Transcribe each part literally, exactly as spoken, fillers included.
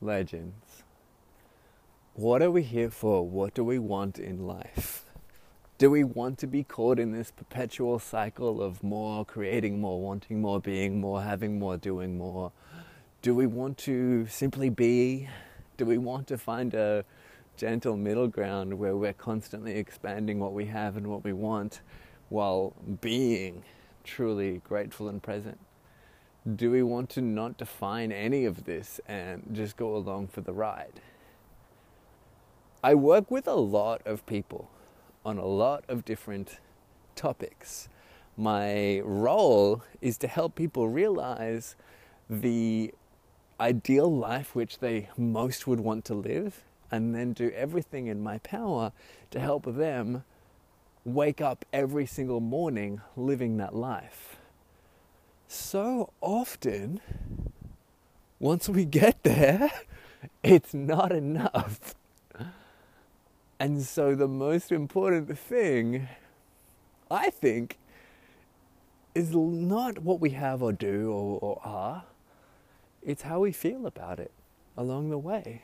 legends. What are we here for? What do we want in life? Do we want to be caught in this perpetual cycle of more, creating more, wanting more, being more, having more, doing more? Do we want to simply be? Do we want to find a gentle middle ground where we're constantly expanding what we have and what we want while being truly grateful and present? Do we want to not define any of this and just go along for the ride? I work with a lot of people on a lot of different topics. My role is to help people realize the ideal life which they most would want to live, and then do everything in my power to help them wake up every single morning living that life. So often, once we get there, it's not enough. And so the most important thing, I think, is not what we have or do or, or are. It's how we feel about it along the way.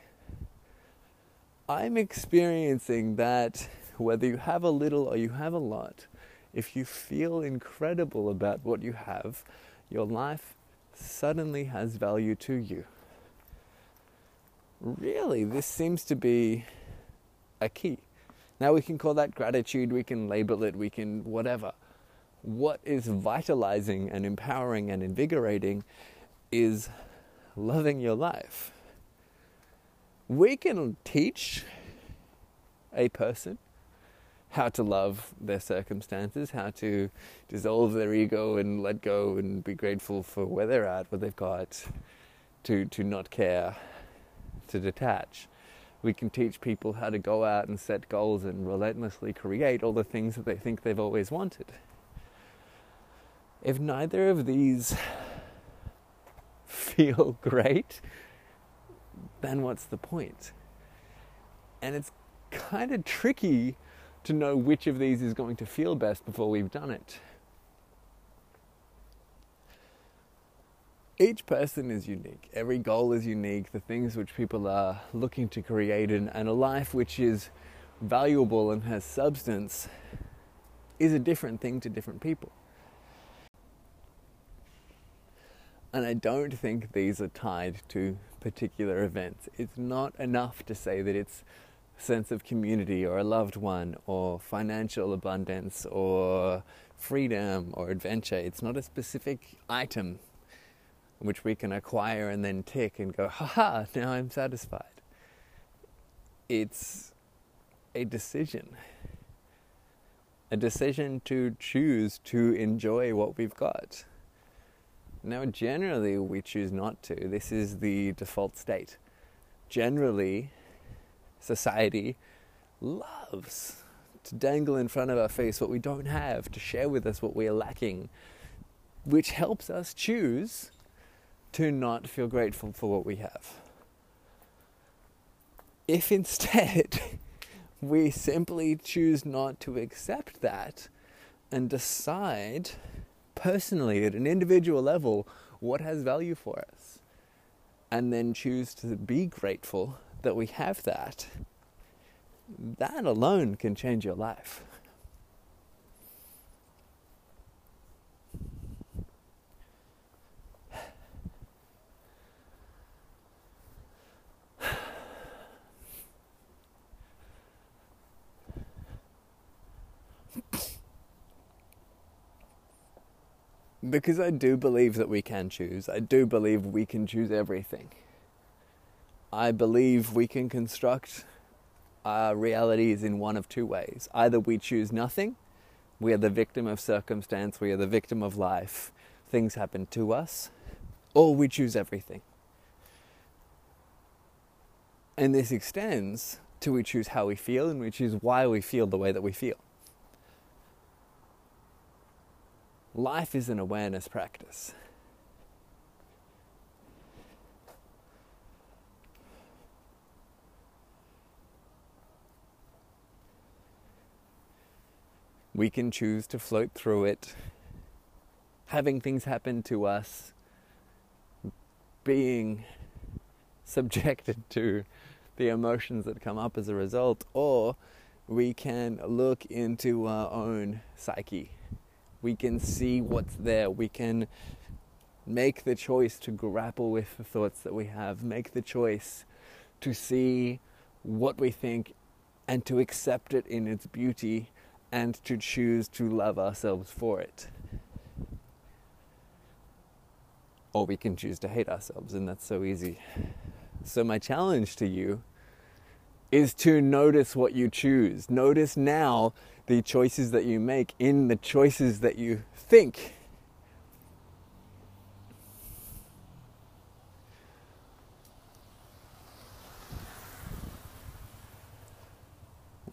I'm experiencing that whether you have a little or you have a lot, if you feel incredible about what you have, your life suddenly has value to you. Really, this seems to be a key. Now we can call that gratitude, we can label it, we can whatever. What is vitalizing and empowering and invigorating is loving your life. We can teach a person how to love their circumstances, how to dissolve their ego and let go and be grateful for where they're at, what they've got, to, to not care, to detach. We can teach people how to go out and set goals and relentlessly create all the things that they think they've always wanted. If neither of these feel great, then what's the point? And it's kind of tricky to know which of these is going to feel best before we've done it. Each person is unique, every goal is unique, the things which people are looking to create, and, and a life which is valuable and has substance is a different thing to different people. And I don't think these are tied to particular events. It's not enough to say that it's a sense of community or a loved one or financial abundance or freedom or adventure. It's not a specific item which we can acquire and then tick and go, ha-ha, now I'm satisfied. It's a decision. A decision to choose to enjoy what we've got. Now, generally, we choose not to. This is the default state. Generally, society loves to dangle in front of our face what we don't have, to share with us what we are lacking, which helps us choose to not feel grateful for what we have. If instead we simply choose not to accept that and decide personally at an individual level what has value for us, and then choose to be grateful that we have that, that alone can change your life. Because I do believe that we can choose. I do believe we can choose everything. I believe we can construct our realities in one of two ways. Either we choose nothing, we are the victim of circumstance, we are the victim of life, things happen to us, or we choose everything. And this extends to we choose how we feel and we choose why we feel the way that we feel. Life is an awareness practice. We can choose to float through it, having things happen to us, being subjected to the emotions that come up as a result, or we can look into our own psyche. We can see what's there. We can make the choice to grapple with the thoughts that we have, make the choice to see what we think and to accept it in its beauty and to choose to love ourselves for it. Or we can choose to hate ourselves, and that's so easy. So my challenge to you is to notice what you choose. Notice now the choices that you make in the choices that you think.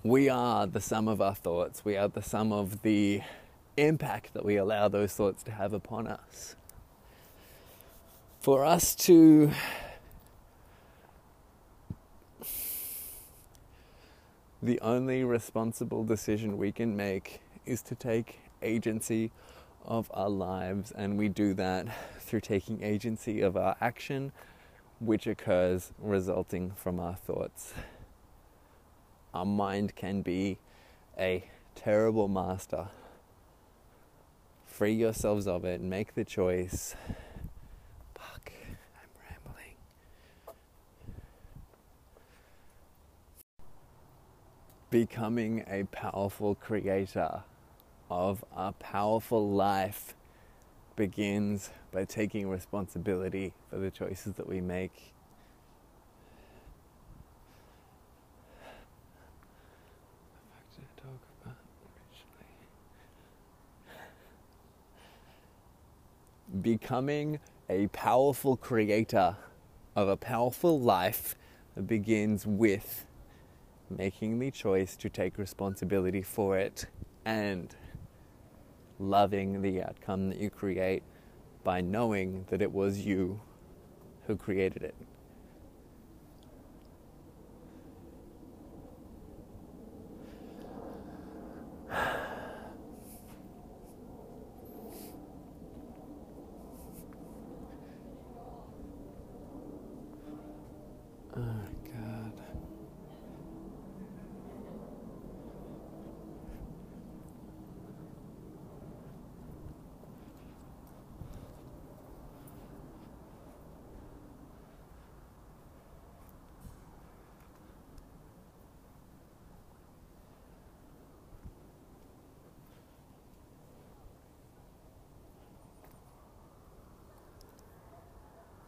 We are the sum of our thoughts. We are the sum of the impact that we allow those thoughts to have upon us. For us to The only responsible decision we can make is to take agency of our lives, and we do that through taking agency of our action, which occurs resulting from our thoughts. Our mind can be a terrible master. Free yourselves of it, make the choice. Fuck, I'm rambling. Becoming a powerful creator of a powerful life begins by taking responsibility for the choices that we make. Becoming a powerful creator of a powerful life begins with making the choice to take responsibility for it and loving the outcome that you create by knowing that it was you who created it.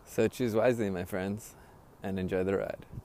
So choose wisely, my friends, and enjoy the ride.